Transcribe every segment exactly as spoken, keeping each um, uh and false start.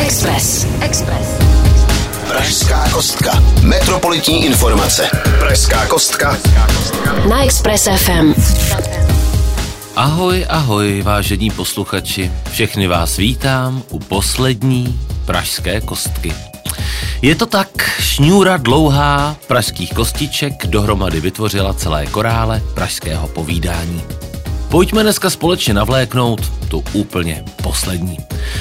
Express. Express. Pražská kostka. Metropolitní informace. Pražská kostka. Na Express ef em. Ahoj, ahoj, vážení posluchači. Všechny vás vítám u poslední pražské kostky. Je to tak, šňůra dlouhá pražských kostiček dohromady vytvořila celé korále pražského povídání. Pojďme dneska společně navléknout tu úplně poslední.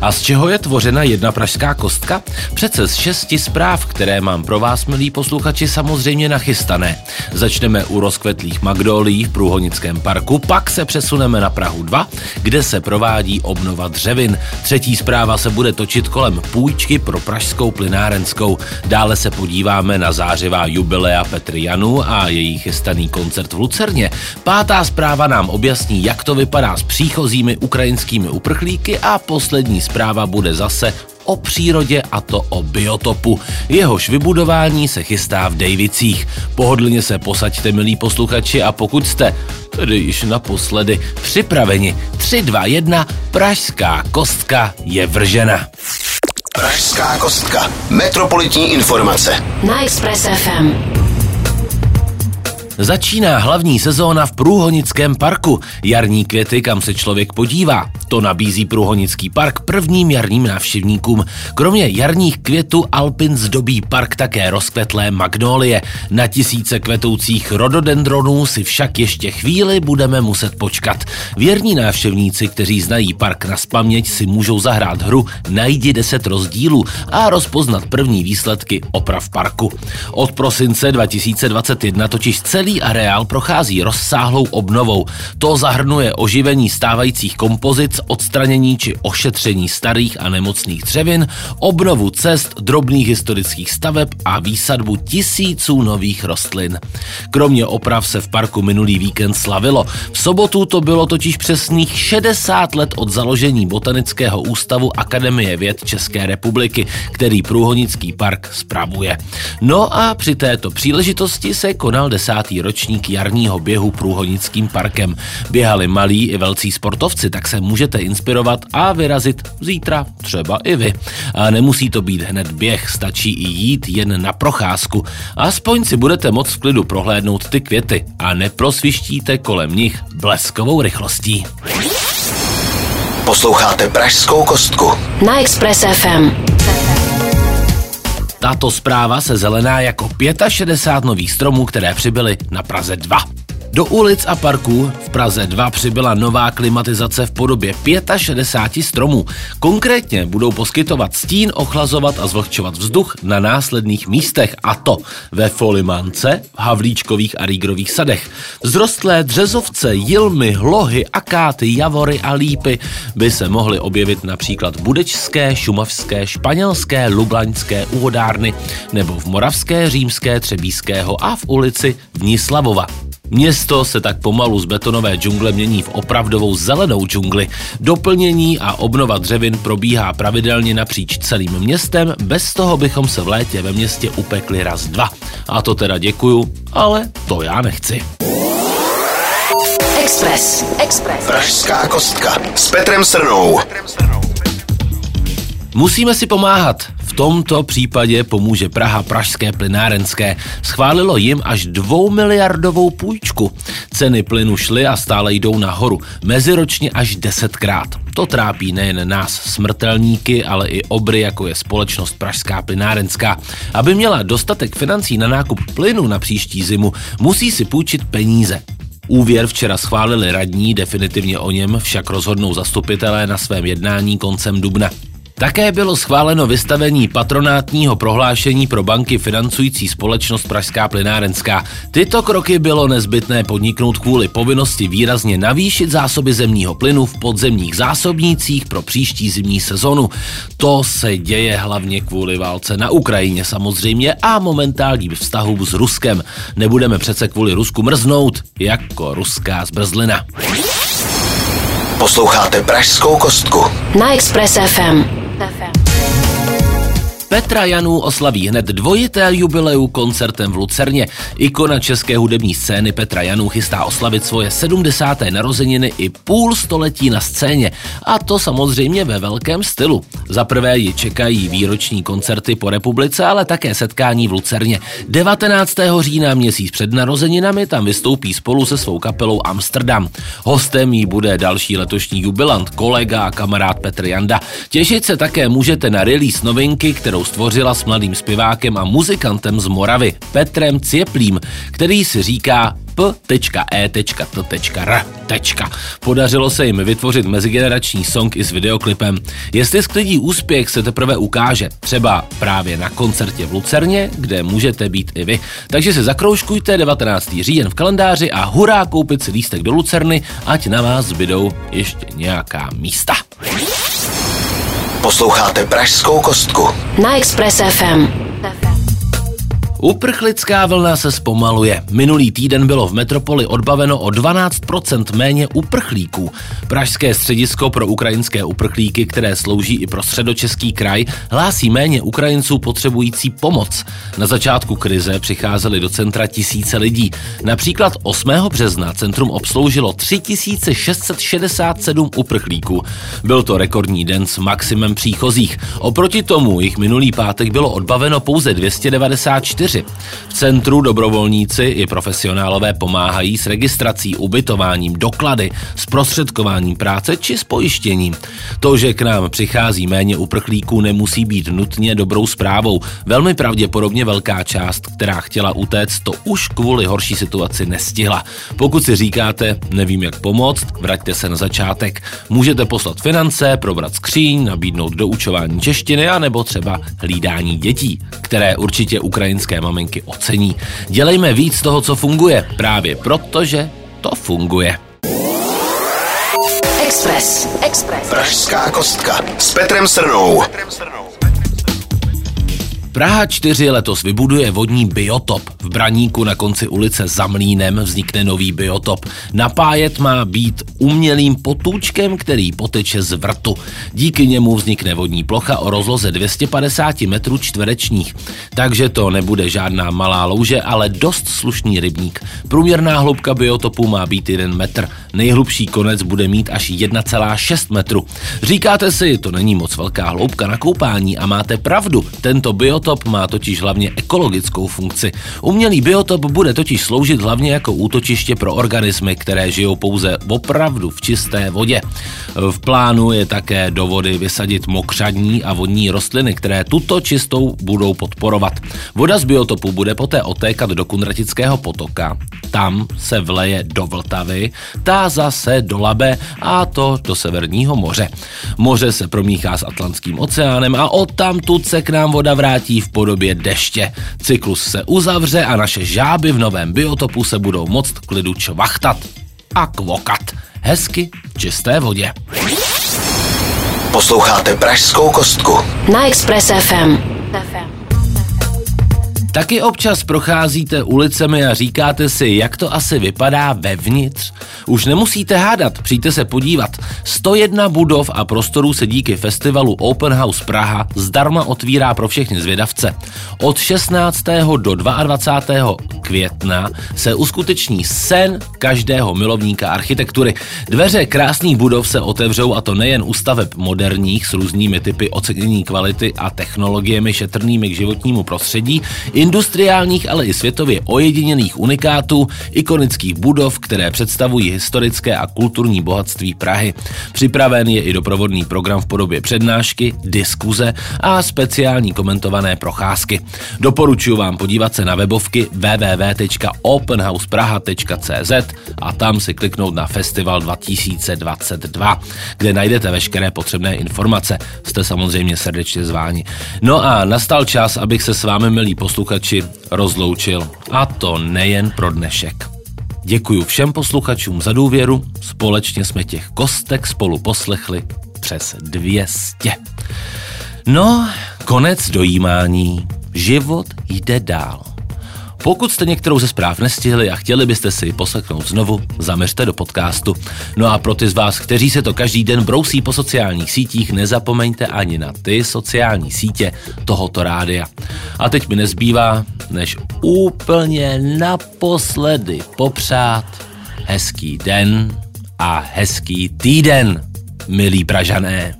A z čeho je tvořena jedna pražská kostka? Přece z šesti zpráv, které mám pro vás, milí posluchači, samozřejmě nachystané. Začneme u rozkvetlých magdolií v Průhonickém parku, pak se přesuneme na Prahu dva, kde se provádí obnova dřevin. Třetí zpráva se bude točit kolem půjčky pro Pražskou plynárenskou. Dále se podíváme na zářivá jubilea Petry Janů a její chystaný koncert v Lucerně. Pátá zpráva nám objasní, jak to vypadá s příchozími ukrajinskými uprchlíky a poslední zpráva bude zase o přírodě, a to o biotopu. Jehož vybudování se chystá v Dejvicích. Pohodlně se posaďte, milí posluchači, a pokud jste, tedy již naposledy, připraveni, tři, dva, jedna, pražská kostka je vržena. Pražská kostka. Metropolitní informace. Na Express ef em. Začíná hlavní sezóna v Průhonickém parku. Jarní květy, kam se člověk podívá. To nabízí Průhonický park prvním jarním návštěvníkům. Kromě jarních květů alpin zdobí park také rozkvetlé magnolie. Na tisíce kvetoucích rododendronů si však ještě chvíli budeme muset počkat. Věrní návštěvníci, kteří znají park nazpaměť, si můžou zahrát hru Najdi deset rozdílů a rozpoznat první výsledky oprav parku. Od prosince dva tisíce dvacet jedna totiž celý areál prochází rozsáhlou obnovou. To zahrnuje oživení stávajících kompozic, odstranění či ošetření starých a nemocných dřevin, obnovu cest, drobných historických staveb a výsadbu tisíců nových rostlin. Kromě oprav se v parku minulý víkend slavilo. V sobotu to bylo totiž přesných šedesát let od založení Botanického ústavu Akademie věd České republiky, který Průhonický park spravuje. No a při této příležitosti se konal desátý ročník jarního běhu Průhonickým parkem. Běhali malí i velcí sportovci, tak se můžete inspirovat a vyrazit zítra třeba i vy. A nemusí to být hned běh, stačí i jít jen na procházku. Aspoň si budete moct v klidu prohlédnout ty květy a neprosvištíte kolem nich bleskovou rychlostí. Posloucháte Pražskou kostku na Express ef em. Tato zpráva se zelená jako šedesát pět nových stromů, které přibyly na Praze dva. Do ulic a parků v Praze dva přibyla nová klimatizace v podobě šedesáti pěti stromů. Konkrétně budou poskytovat stín, ochlazovat a zvlhčovat vzduch na následných místech, a to ve Folimance, v Havlíčkových a Rýgrových sadech. Vzrostlé dřezovce, jilmy, hlohy, akáty, javory a lípy by se mohly objevit například v budečské, šumavské, španělské, lublaňské uhodárny nebo v moravské, římské, třebíského a v ulici Vnislavova. Město se tak pomalu z betonové džungle mění v opravdovou zelenou džungli. Doplnění a obnova dřevin probíhá pravidelně napříč celým městem, bez toho bychom se v létě ve městě upekli raz dva. A to teda děkuju, ale to já nechci. Express. Express. Pražská kostka s Petrem Srnou. Musíme si pomáhat. V tomto případě pomůže Praha Pražské plynárenské. Schválilo jim až dvoumiliardovou půjčku. Ceny plynu šly a stále jdou nahoru. Meziročně až desetkrát. To trápí nejen nás smrtelníky, ale i obry, jako je společnost Pražská plynárenská. Aby měla dostatek financí na nákup plynu na příští zimu, musí si půjčit peníze. Úvěr včera schválili radní, definitivně o něm však rozhodnou zastupitelé na svém jednání koncem dubna. Také bylo schváleno vystavení patronátního prohlášení pro banky financující společnost Pražská plynárenská. Tyto kroky bylo nezbytné podniknout kvůli povinnosti výrazně navýšit zásoby zemního plynu v podzemních zásobnících pro příští zimní sezonu. To se děje hlavně kvůli válce na Ukrajině samozřejmě a momentálním vztahům s Ruskem. Nebudeme přece kvůli Rusku mrznout jako ruská zmrzlina. Posloucháte Pražskou kostku na Express ef em. Petra Janů oslaví hned dvojité jubileu koncertem v Lucerně. Ikona české hudební scény Petra Janů chystá oslavit svoje sedmdesáté narozeniny i půl století na scéně. A to samozřejmě ve velkém stylu. Za prvé ji čekají výroční koncerty po republice, ale také setkání v Lucerně. devatenáctého října, měsíc před narozeninami, tam vystoupí spolu se svou kapelou Amsterdam. Hostem jí bude další letošní jubilant, kolega a kamarád Petr Janda. Těšit se také můžete na release novinky, kterou stvořila s mladým zpěvákem a muzikantem z Moravy, Petrem Cieplým, který si říká P E T R Podařilo se jim vytvořit mezigenerační song i s videoklipem. Jestli sklidí úspěch, se teprve ukáže. Třeba právě na koncertě v Lucerně, kde můžete být i vy. Takže se zakroužkujte devatenáctého října v kalendáři a hurá koupit si lístek do Lucerny, ať na vás zbydou ještě nějaká místa. Posloucháte Pražskou kostku na Express F M. Uprchlická vlna se zpomaluje. Minulý týden bylo v metropoli odbaveno o dvanáct procent méně uprchlíků. Pražské středisko pro ukrajinské uprchlíky, které slouží i pro Středočeský kraj, hlásí méně Ukrajinců potřebující pomoc. Na začátku krize přicházeli do centra tisíce lidí. Například osmého března centrum obsloužilo tři tisíce šest set šedesát sedm uprchlíků. Byl to rekordní den s maximem příchozích. Oproti tomu jich minulý pátek bylo odbaveno pouze dvě stě devadesát čtyři. V centru dobrovolníci i profesionálové pomáhají s registrací, ubytováním, doklady, zprostředkováním práce či s pojištěním. To, že k nám přichází méně uprchlíků, nemusí být nutně dobrou zprávou. Velmi pravděpodobně velká část, která chtěla utéct, to už kvůli horší situaci nestihla. Pokud si říkáte, nevím jak pomoct, vraťte se na začátek. Můžete poslat finance, probrat skříň, nabídnout doučování češtiny a nebo třeba hlídání dětí, které určitě ukrajinské maminky ocení. Dělejme víc toho, co funguje, právě protože to funguje. Express. Express. Pražská kostka s Petrem Srnou. Praha čtyři letos vybuduje vodní biotop. V Braníku na konci ulice Za mlýnem vznikne nový biotop. Napájet má být umělým potůčkem, který poteče z vrtu. Díky němu vznikne vodní plocha o rozloze dvě stě padesát metrů čtverečních. Takže to nebude žádná malá louže, ale dost slušný rybník. Průměrná hloubka biotopu má být jeden metr. Nejhlubší konec bude mít až jedna celá šest metru. Říkáte si, to není moc velká hloubka na koupání a máte pravdu, tento biotop Biotop má totiž hlavně ekologickou funkci. Umělý biotop bude totiž sloužit hlavně jako útočiště pro organismy, které žijou pouze opravdu v čisté vodě. V plánu je také do vody vysadit mokřadní a vodní rostliny, které tuto čistou budou podporovat. Voda z biotopu bude poté otékat do Kunratického potoka. Tam se vleje do Vltavy, ta zase do Labe a to do Severního moře. Moře se promíchá s Atlantským oceánem a odtamtud se k nám voda vrátí v podobě deště. Cyklus se uzavře a naše žáby v novém biotopu se budou moct v klidu čvachtat a kvokat. Hezky v čisté vodě. Posloucháte Pražskou kostku na Express F M. Taky občas procházíte ulicemi a říkáte si, jak to asi vypadá vevnitř? Už nemusíte hádat, přijďte se podívat. sto jedna budov a prostorů se díky festivalu Open House Praha zdarma otvírá pro všechny zvědavce. Od šestnáctého do dvacátého druhého května se uskuteční sen každého milovníka architektury. Dveře krásných budov se otevřou, a to nejen u staveb moderních s různými typy ocenění kvality a technologiemi šetrnými k životnímu prostředí, industriálních, ale i světově ojedinělých unikátů, ikonických budov, které představují historické a kulturní bohatství Prahy. Připraven je i doprovodný program v podobě přednášky, diskuze a speciální komentované procházky. Doporučuji vám podívat se na webovky w w w tečka open house praha tečka c z a tam si kliknout na Festival dva tisíce dvacet dva, kde najdete veškeré potřebné informace. Jste samozřejmě srdečně zváni. No a nastal čas, abych se s vámi, milí posluchači, rozloučil. A to nejen pro dnešek. Děkuji všem posluchačům za důvěru. Společně jsme těch kostek spolu poslechli přes dvě stě. No, konec dojímání. Život jde dál. Pokud jste některou ze zpráv nestihli a chtěli byste si ji poslechnout znovu, zaměřte do podcastu. No a pro ty z vás, kteří se to každý den brousí po sociálních sítích, nezapomeňte ani na ty sociální sítě tohoto rádia. A teď mi nezbývá, než úplně naposledy popřát hezký den a hezký týden, milí Pražané.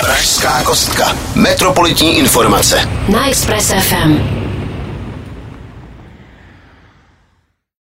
Pražská kostka. Metropolitní informace. Na Express F M.